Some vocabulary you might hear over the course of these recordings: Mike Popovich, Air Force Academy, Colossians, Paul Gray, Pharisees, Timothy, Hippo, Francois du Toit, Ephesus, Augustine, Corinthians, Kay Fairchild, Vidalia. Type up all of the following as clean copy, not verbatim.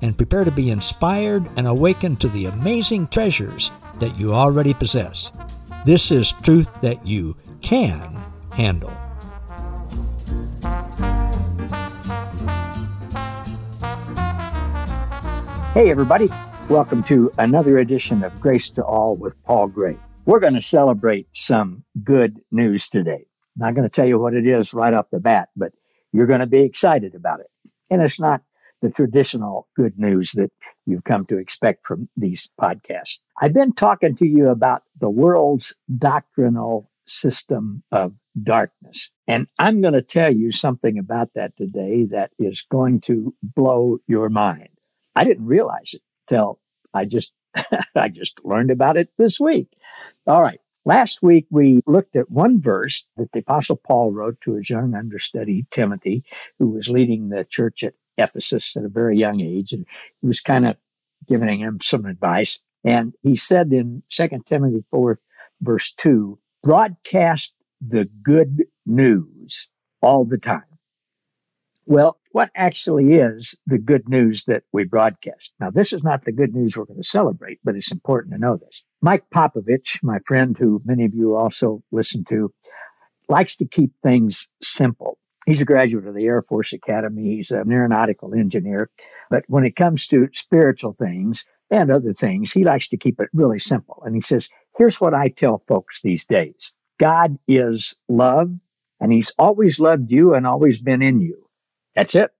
and prepare to be inspired and awakened to the amazing treasures that you already possess. This is truth that you can handle. Hey everybody, welcome to another edition of Grace to All with Paul Gray. We're going to celebrate some good news today. I'm not going to tell you what it is right off the bat, but you're going to be excited about it. And it's not the traditional good news that you've come to expect from these podcasts. I've been talking to you about the world's doctrinal system of darkness. And I'm going to tell you something about that today that is going to blow your mind. I didn't realize it till I just I learned about it this week. All right. Last week, we looked at one verse that the Apostle Paul wrote to his young understudy, Timothy, who was leading the church at Ephesus at a very young age, and he was kind of giving him some advice. And he said in 2 Timothy 4, verse 2, broadcast the good news all the time. Well, what actually is the good news that we broadcast? Now, this is not the good news we're going to celebrate, but it's important to know this. Mike Popovich, my friend who many of you also listen to, likes to keep things simple. He's a graduate of the Air Force Academy. He's an aeronautical engineer. But when it comes to spiritual things and other things, he likes to keep it really simple. And he says, here's what I tell folks these days. God is love, and he's always loved you and always been in you. That's it.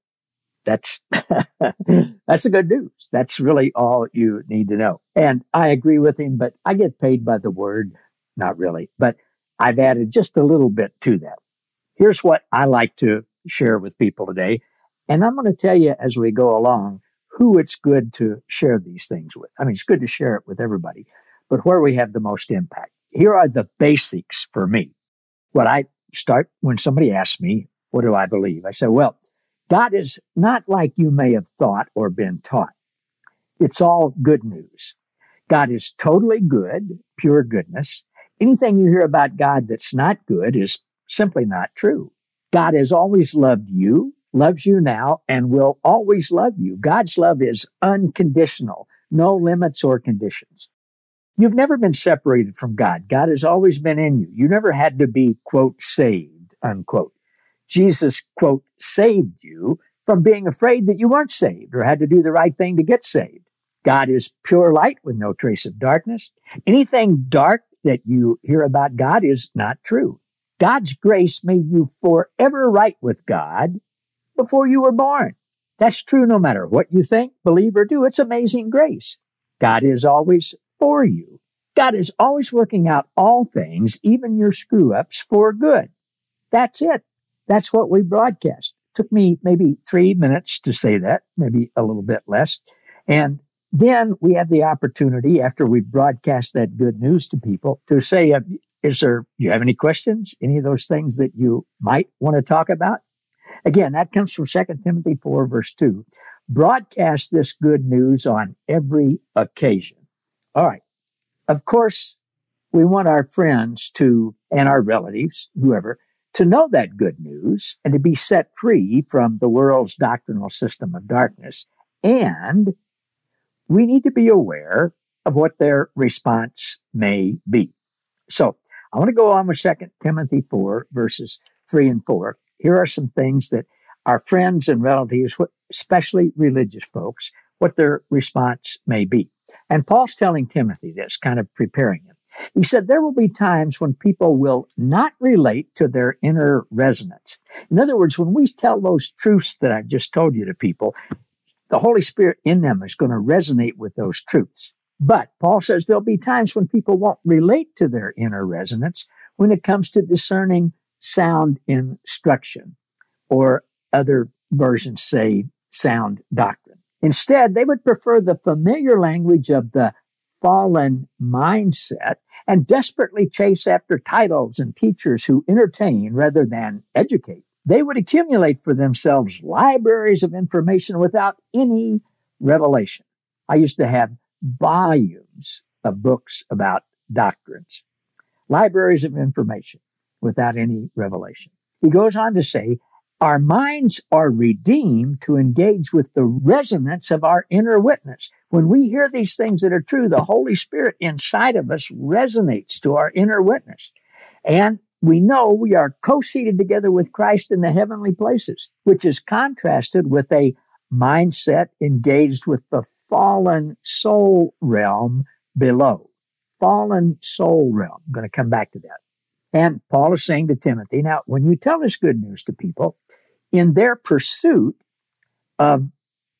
That's the good news. That's really all you need to know. And I agree with him, but I get paid by the word. Not really. But I've added just a little bit to that. Here's what I like to share with people today, and I'm going to tell you as we go along who it's good to share these things with. I mean, it's good to share it with everybody, but where we have the most impact. Here are the basics for me. What I start when somebody asks me, what do I believe? I say, well, God is not like you may have thought or been taught. It's all good news. God is totally good, pure goodness. Anything you hear about God that's not good is simply not true. God has always loved you, loves you now, and will always love you. God's love is unconditional, no limits or conditions. You've never been separated from God. God has always been in you. You never had to be, quote, saved, unquote. Jesus, quote, saved you from being afraid that you weren't saved or had to do the right thing to get saved. God is pure light with no trace of darkness. Anything dark that you hear about God is not true. God's grace made you forever right with God before you were born. That's true no matter what you think, believe, or do. It's amazing grace. God is always for you. God is always working out all things, even your screw-ups, for good. That's it. That's what we broadcast. It took me maybe 3 minutes to say that, maybe a little bit less. And then we have the opportunity, after we broadcast that good news to people, to say, do you have any questions? Any of those things that you might want to talk about? Again, that comes from 2 Timothy 4, verse 2. Broadcast this good news on every occasion. All right. Of course, we want our friends to, and our relatives, whoever, to know that good news and to be set free from the world's doctrinal system of darkness. And we need to be aware of what their response may be. So, I want to go on with 2 Timothy 4, verses 3 and 4. Here are some things that our friends and relatives, especially religious folks, what their response may be. And Paul's telling Timothy this, kind of preparing him. He said, there will be times when people will not relate to their inner resonance. In other words, when we tell those truths that I've just told you to people, the Holy Spirit in them is going to resonate with those truths. But Paul says there'll be times when people won't relate to their inner resonance when it comes to discerning sound instruction, or other versions say sound doctrine. Instead, they would prefer the familiar language of the fallen mindset and desperately chase after titles and teachers who entertain rather than educate. They would accumulate for themselves libraries of information without any revelation. I used to have volumes of books about doctrines, libraries of information without any revelation. He goes on to say, our minds are redeemed to engage with the resonance of our inner witness. When we hear these things that are true, the Holy Spirit inside of us resonates to our inner witness. And we know we are co-seated together with Christ in the heavenly places, which is contrasted with a mindset engaged with the fallen soul realm below. Fallen soul realm. I'm going to come back to that. And Paul is saying to Timothy, now, when you tell this good news to people, in their pursuit of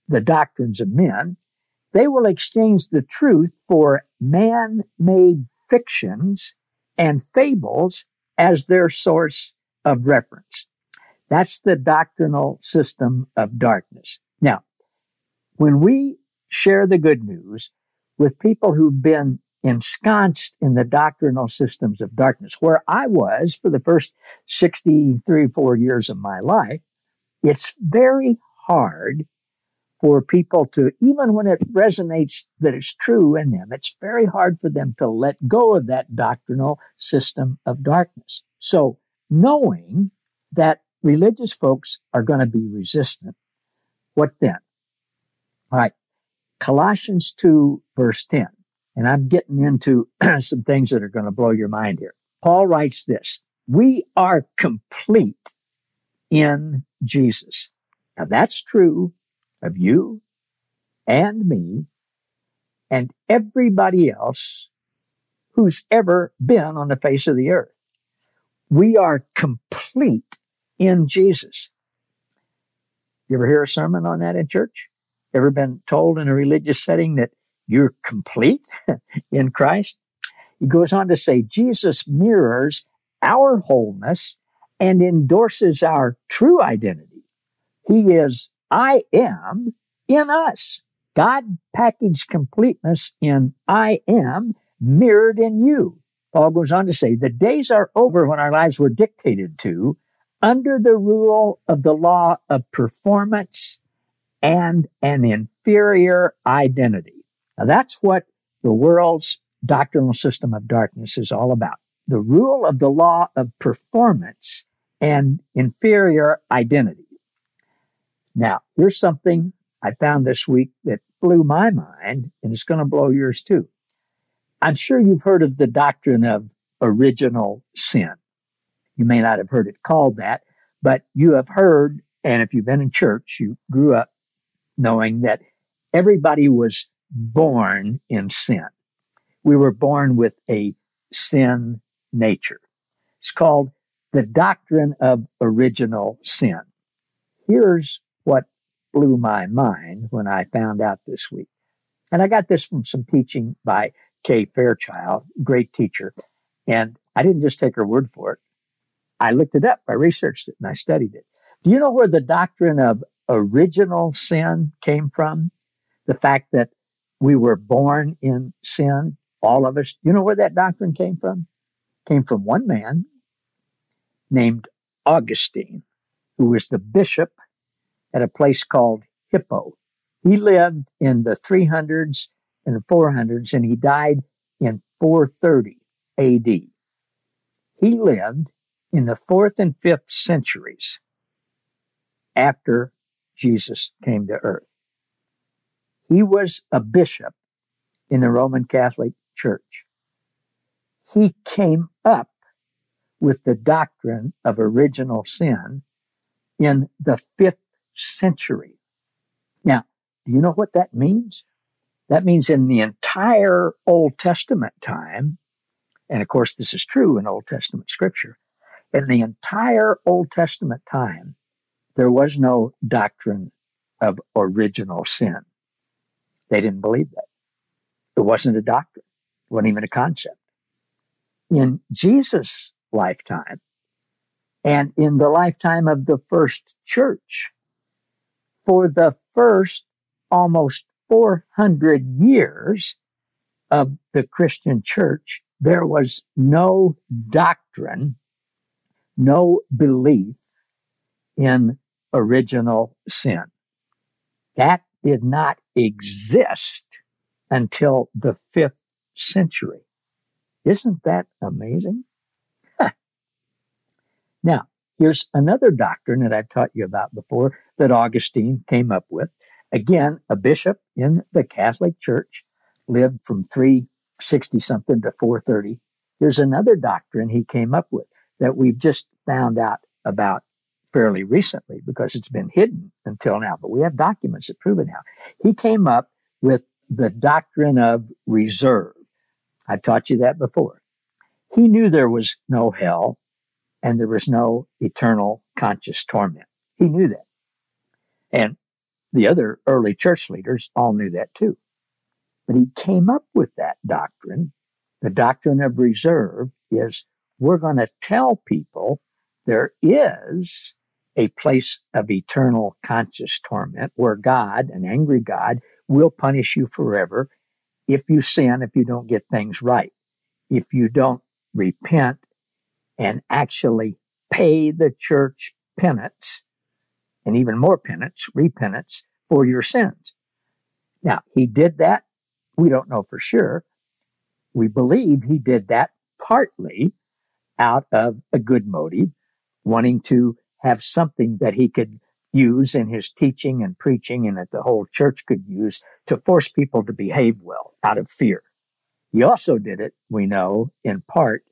the doctrines of men, they will exchange the truth for man-made fictions and fables as their source of reference. That's the doctrinal system of darkness. Now, when we share the good news with people who've been ensconced in the doctrinal systems of darkness, where I was for the first 63 or 4 years of my life, it's very hard for people to, even when it resonates that it's true in them, it's very hard for them to let go of that doctrinal system of darkness. So knowing that religious folks are going to be resistant, what then? All right, Colossians 2, verse 10. And I'm getting into some things that are going to blow your mind here. Paul writes this, we are complete in Jesus. Now that's true of you and me and everybody else who's ever been on the face of the earth. We are complete in Jesus. You ever hear a sermon on that in church? Ever been told in a religious setting that you're complete in Christ? He goes on to say, Jesus mirrors our wholeness and endorses our true identity. He is, I am in us. God packaged completeness in I am mirrored in you. Paul goes on to say, the days are over when our lives were dictated to under the rule of the law of performance and an inferior identity. Now, that's what the world's doctrinal system of darkness is all about. The rule of the law of performance and inferior identity. Now, here's something I found this week that blew my mind, and it's going to blow yours too. I'm sure you've heard of the doctrine of original sin. You may not have heard it called that, but you have heard, and if you've been in church, you grew up knowing that everybody was born in sin. We were born with a sin nature. It's called the doctrine of original sin. Here's what blew my mind when I found out this week. And I got this from some teaching by Kay Fairchild, great teacher. And I didn't just take her word for it. I looked it up. I researched it and I studied it. Do you know where the doctrine of original sin came from? The fact that we were born in sin, all of us. You know where that doctrine came from? It came from one man named Augustine, who was the bishop at a place called Hippo. He lived in the 300s and the 400s, and he died in 430 AD. He lived in the 4th and 5th centuries after Jesus came to earth. He was a bishop in the Roman Catholic Church. He came up with the doctrine of original sin in the 5th century. Now, do you know what that means? That means in the entire Old Testament time, and of course this is true in Old Testament scripture, in the entire Old Testament time, there was no doctrine of original sin. They didn't believe that. It wasn't a doctrine. It wasn't even a concept. In Jesus' lifetime and in the lifetime of the first church, for the first almost 400 years of the Christian church, there was no doctrine, no belief in original sin. That did not exist until the 5th century. Isn't that amazing? Huh. Now, here's another doctrine that I've taught you about before that Augustine came up with. Again, a bishop in the Catholic Church, lived from 360-something to 430. Here's another doctrine he came up with that we've just found out about fairly recently because it's been hidden until now, but we have documents that prove it now. He came up with the doctrine of reserve. I've taught you that before. He knew there was no hell and there was no eternal conscious torment. He knew that. And the other early church leaders all knew that too. But he came up with that doctrine. The doctrine of reserve is we're going to tell people there is a place of eternal conscious torment where God, an angry God, will punish you forever if you sin, if you don't get things right, if you don't repent and actually pay the church penance, and even more penance, repentance, for your sins. Now, he did that. We don't know for sure. We believe he did that partly out of a good motive, wanting to have something that he could use in his teaching and preaching and that the whole church could use to force people to behave well out of fear. He also did it, we know, in part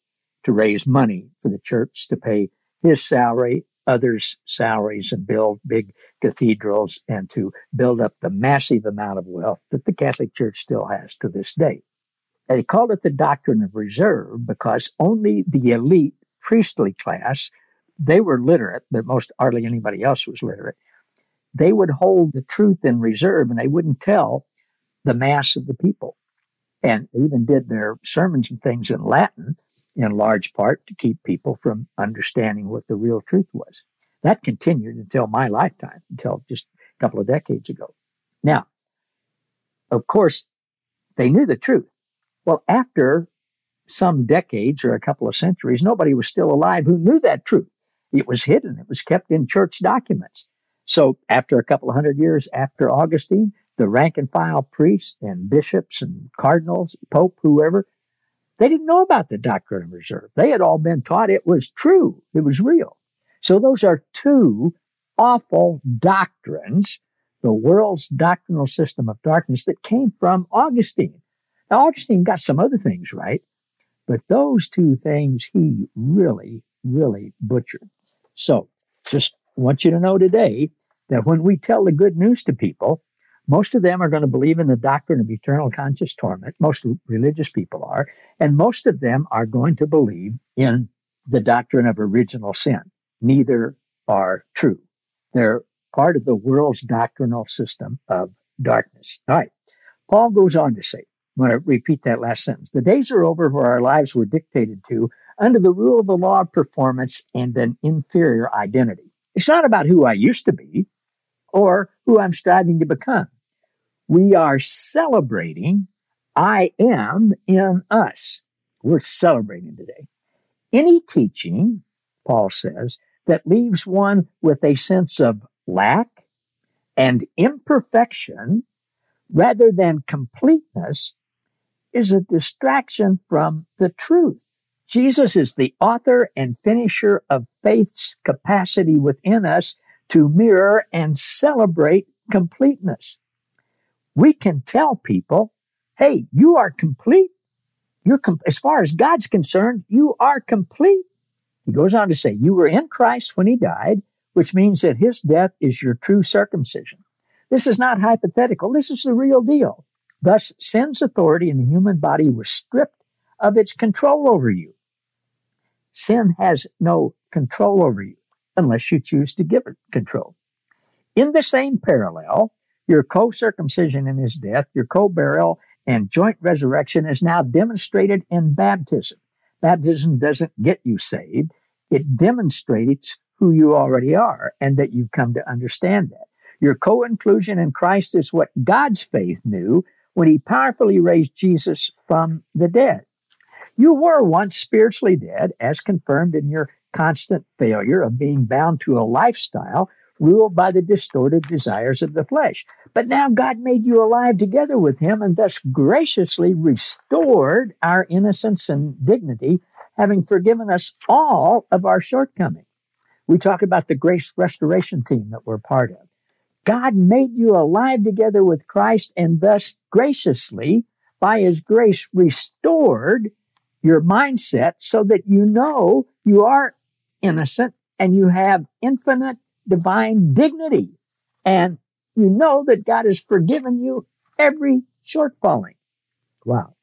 to raise money for the church to pay his salary, others' salaries, and build big cathedrals and to build up the massive amount of wealth that the Catholic Church still has to this day. And they called it the doctrine of reserve because only the elite priestly class, they were literate, but most hardly anybody else was literate. They would hold the truth in reserve and they wouldn't tell the mass of the people. And they even did their sermons and things in Latin, in large part to keep people from understanding what the real truth was. That continued until my lifetime, until just a couple of decades ago. Now, of course, they knew the truth. Well, after some decades or a couple of centuries, nobody was still alive who knew that truth. It was hidden. It was kept in church documents. So after a couple of 100 years after Augustine, the rank and file priests and bishops and cardinals, pope, whoever, they didn't know about the doctrine of reserve. They had all been taught it was true. It was real. So those are two awful doctrines, the world's doctrinal system of darkness that came from Augustine. Now, Augustine got some other things right, but those two things he really, really butchered. So just want you to know today that when we tell the good news to people, most of them are going to believe in the doctrine of eternal conscious torment. Most religious people are. And most of them are going to believe in the doctrine of original sin. Neither are true. They're part of the world's doctrinal system of darkness. All right. Paul goes on to say, I'm going to repeat that last sentence. The days are over where our lives were dictated to under the rule of the law of performance and an inferior identity. It's not about who I used to be or who I'm striving to become. We are celebrating I am in us. We're celebrating today. Any teaching, Paul says, that leaves one with a sense of lack and imperfection rather than completeness is a distraction from the truth. Jesus is the author and finisher of faith's capacity within us to mirror and celebrate completeness. We can tell people, hey, you are complete. As far as God's concerned, you are complete. He goes on to say, you were in Christ when he died, which means that his death is your true circumcision. This is not hypothetical. This is the real deal. Thus, sin's authority in the human body was stripped of its control over you. Sin has no control over you unless you choose to give it control. In the same parallel, your co-circumcision in his death, your co-burial and joint resurrection is now demonstrated in baptism. Baptism doesn't get you saved. It demonstrates who you already are and that you've come to understand that. Your co-inclusion in Christ is what God's faith knew when he powerfully raised Jesus from the dead. You were once spiritually dead, as confirmed in your constant failure of being bound to a lifestyle ruled by the distorted desires of the flesh. But now God made you alive together with him and thus graciously restored our innocence and dignity, having forgiven us all of our shortcomings. We talk about the grace restoration team that we're part of. God made you alive together with Christ and thus graciously, by his grace, restored your mindset so that you know you are innocent and you have infinite divine dignity. And you know that God has forgiven you every shortfalling. Wow.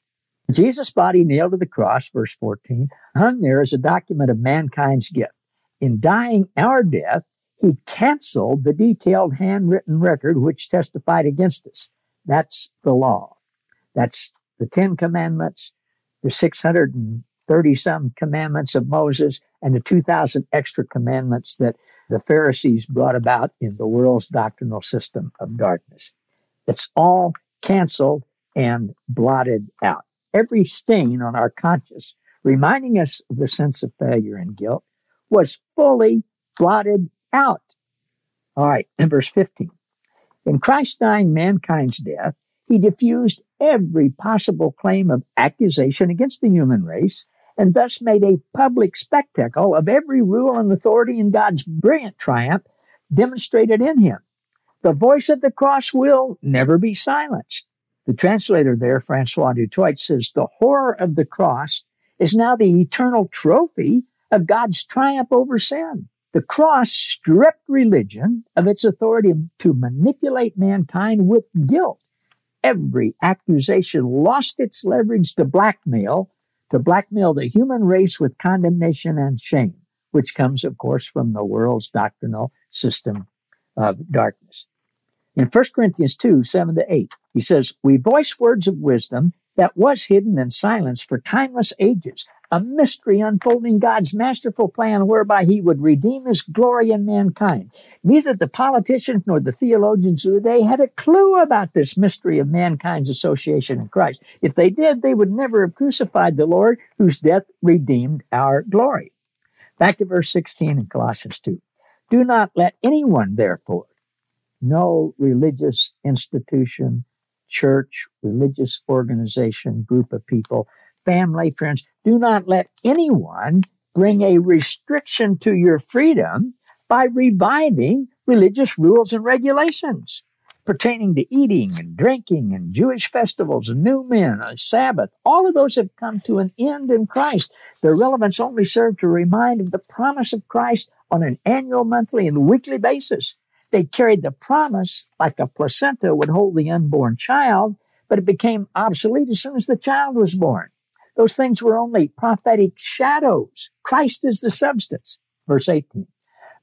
Jesus' body nailed to the cross, verse 14, hung there as a document of mankind's gift. In dying our death, he canceled the detailed handwritten record which testified against us. That's the law. That's the 10 commandments, the 630-some commandments of Moses, and the 2,000 extra commandments that the Pharisees brought about in the world's doctrinal system of darkness. It's all canceled and blotted out. Every stain on our conscience, reminding us of the sense of failure and guilt, was fully blotted out. All right, and verse 15. In Christ dying mankind's death, he diffused every possible claim of accusation against the human race, and thus made a public spectacle of every rule and authority in God's brilliant triumph demonstrated in him. The voice of the cross will never be silenced. The translator there, Francois du Toit, says the horror of the cross is now the eternal trophy of God's triumph over sin. The cross stripped religion of its authority to manipulate mankind with guilt. Every accusation lost its leverage to blackmail the human race with condemnation and shame, which comes, of course, from the world's doctrinal system of darkness. In 1 Corinthians 2, 7 to 8, he says, we voice words of wisdom that was hidden in silence for timeless ages, a mystery unfolding God's masterful plan whereby he would redeem his glory in mankind. Neither the politicians nor the theologians of the day had a clue about this mystery of mankind's association in Christ. If they did, they would never have crucified the Lord, whose death redeemed our glory. Back to verse 16 in Colossians 2. Do not let anyone, therefore, no religious institution, church, religious organization, group of people, family, friends, do not let anyone bring a restriction to your freedom by reviving religious rules and regulations pertaining to eating and drinking and Jewish festivals and new moon, a Sabbath. All of those have come to an end in Christ. Their relevance only served to remind of the promise of Christ on an annual, monthly, and weekly basis. They carried the promise like a placenta would hold the unborn child, but it became obsolete as soon as the child was born. Those things were only prophetic shadows. Christ is the substance. Verse 18.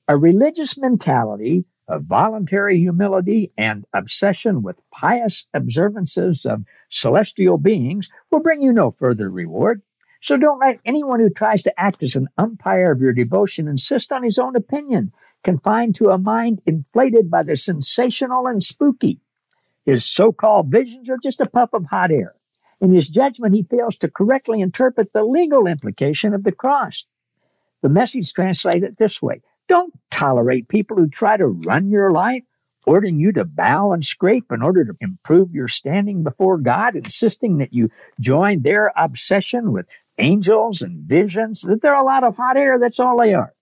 A religious mentality of voluntary humility and obsession with pious observances of celestial beings will bring you no further reward. So don't let anyone who tries to act as an umpire of your devotion insist on his own opinion, confined to a mind inflated by the sensational and spooky. His so-called visions are just a puff of hot air. In his judgment, he fails to correctly interpret the legal implication of the cross. The Message translated this way. Don't tolerate people who try to run your life, ordering you to bow and scrape in order to improve your standing before God, insisting that you join their obsession with angels and visions, that they're a lot of hot air. That's all they are.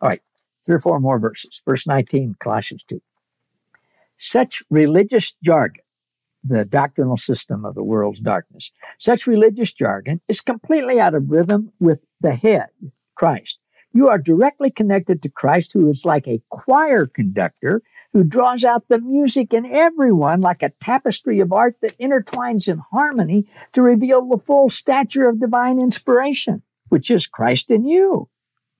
All right. 3 or 4 more verses. Verse 19, Colossians 2. Such religious jargon, the doctrinal system of the world's darkness, such religious jargon is completely out of rhythm with the head, Christ. You are directly connected to Christ, who is like a choir conductor who draws out the music in everyone like a tapestry of art that intertwines in harmony to reveal the full stature of divine inspiration, which is Christ in you.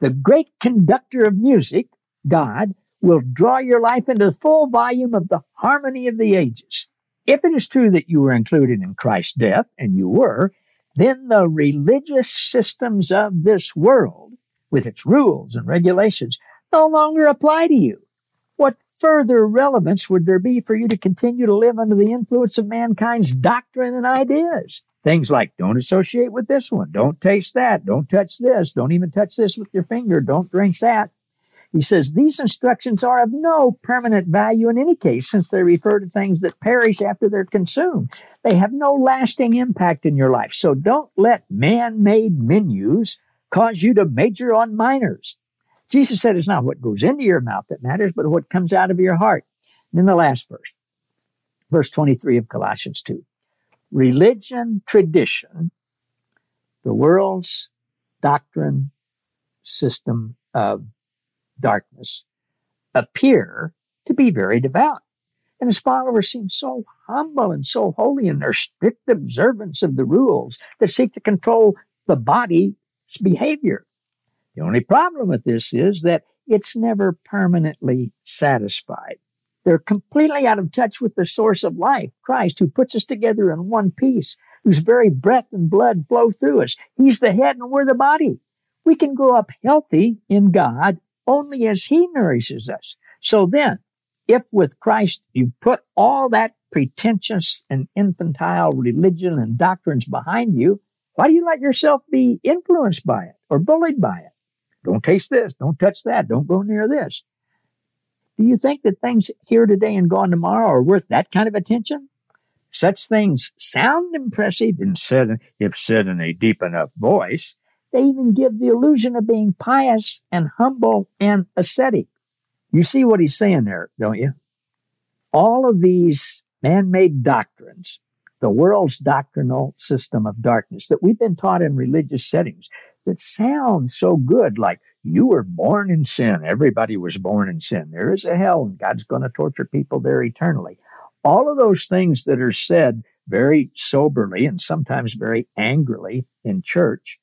The great conductor of music, God, will draw your life into the full volume of the harmony of the ages. If it is true that you were included in Christ's death, and you were, then the religious systems of this world, with its rules and regulations, no longer apply to you. What further relevance would there be for you to continue to live under the influence of mankind's doctrine and ideas? Things like, don't associate with this one, don't taste that, don't touch this, don't even touch this with your finger, don't drink that. He says, these instructions are of no permanent value in any case, since they refer to things that perish after they're consumed. They have no lasting impact in your life. So don't let man-made menus cause you to major on minors. Jesus said it's not what goes into your mouth that matters, but what comes out of your heart. And then the last verse, verse 23 of Colossians 2. Religion, tradition, the world's doctrine, system of darkness, appear to be very devout. And his followers seem so humble and so holy in their strict observance of the rules that seek to control the body's behavior. The only problem with this is that it's never permanently satisfied. They're completely out of touch with the source of life, Christ, who puts us together in one piece, whose very breath and blood flow through us. He's the head and we're the body. We can grow up healthy in God only as he nourishes us. So then, if with Christ you put all that pretentious and infantile religion and doctrines behind you, why do you let yourself be influenced by it or bullied by it? Don't taste this, don't touch that, don't go near this. Do you think that things here today and gone tomorrow are worth that kind of attention? Such things sound impressive and said, if said in a deep enough voice. They even give the illusion of being pious and humble and ascetic. You see what he's saying there, don't you? All of these man-made doctrines, the world's doctrinal system of darkness that we've been taught in religious settings that sound so good, like you were born in sin. Everybody was born in sin. There is a hell and God's going to torture people there eternally. All of those things that are said very soberly and sometimes very angrily in church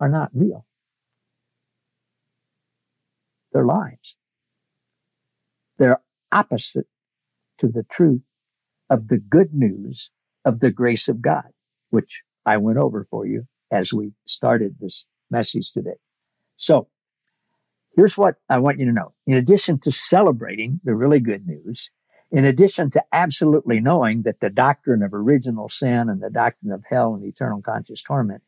are not real. They're lies. They're opposite to the truth of the good news of the grace of God, which I went over for you as we started this message today. So here's what I want you to know. In addition to celebrating the really good news, in addition to absolutely knowing that the doctrine of original sin and the doctrine of hell and eternal conscious torment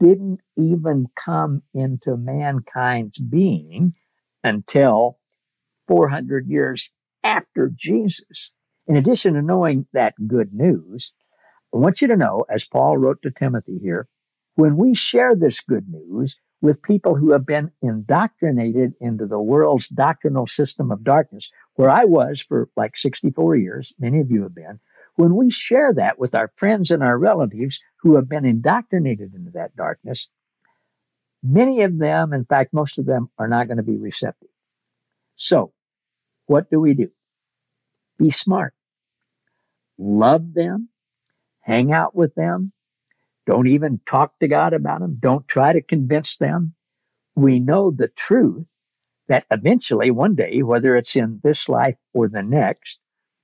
didn't even come into mankind's being until 400 years after Jesus. In addition to knowing that good news, I want you to know, as Paul wrote to Timothy here, when we share this good news with people who have been indoctrinated into the world's doctrinal system of darkness, where I was for like 64 years, many of you have been, when we share that with our friends and our relatives who have been indoctrinated into that darkness, many of them, in fact, most of them, are not going to be receptive. So, what do? Be smart. Love them. Hang out with them. Don't even talk to God about them. Don't try to convince them. We know the truth that eventually, one day, whether it's in this life or the next,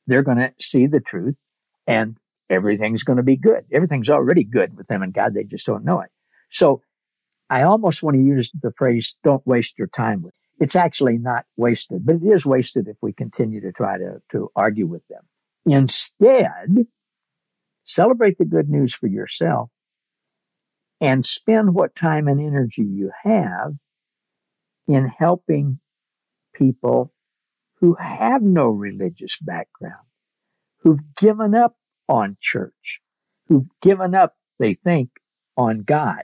they're going to see the truth. And everything's going to be good. Everything's already good with them and God. They just don't know it. So I almost want to use the phrase, don't waste your time with it. It's actually not wasted, but it is wasted if we continue to try to argue with them. Instead, celebrate the good news for yourself and spend what time and energy you have in helping people who have no religious background, who've given up on church, who've given up, they think, on God,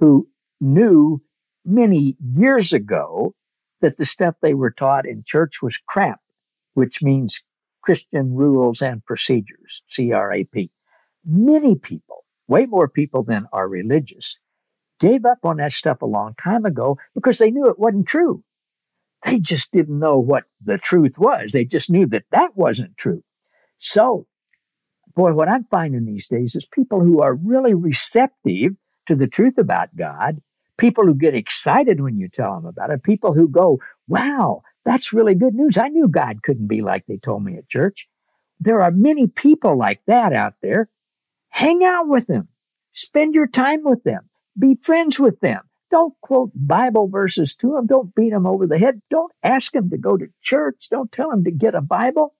who knew many years ago that the stuff they were taught in church was crap, which means Christian rules and procedures, C-R-A-P. Many people, way more people than are religious, gave up on that stuff a long time ago because they knew it wasn't true. They just didn't know what the truth was. They just knew that that wasn't true. So, boy, what I'm finding these days is people who are really receptive to the truth about God, people who get excited when you tell them about it, people who go, wow, that's really good news. I knew God couldn't be like they told me at church. There are many people like that out there. Hang out with them. Spend your time with them. Be friends with them. Don't quote Bible verses to them. Don't beat them over the head. Don't ask them to go to church. Don't tell them to get a Bible.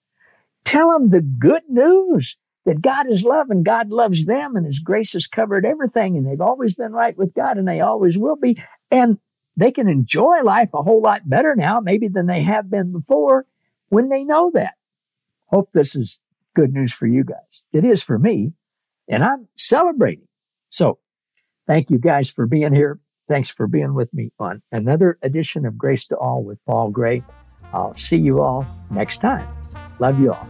Tell them the good news that God is love and God loves them and His grace has covered everything and they've always been right with God and they always will be. And they can enjoy life a whole lot better now, maybe than they have been before, when they know that. Hope this is good news for you guys. It is for me, and I'm celebrating. So thank you guys for being here. Thanks for being with me on another edition of Grace to All with Paul Gray. I'll see you all next time. Love you all.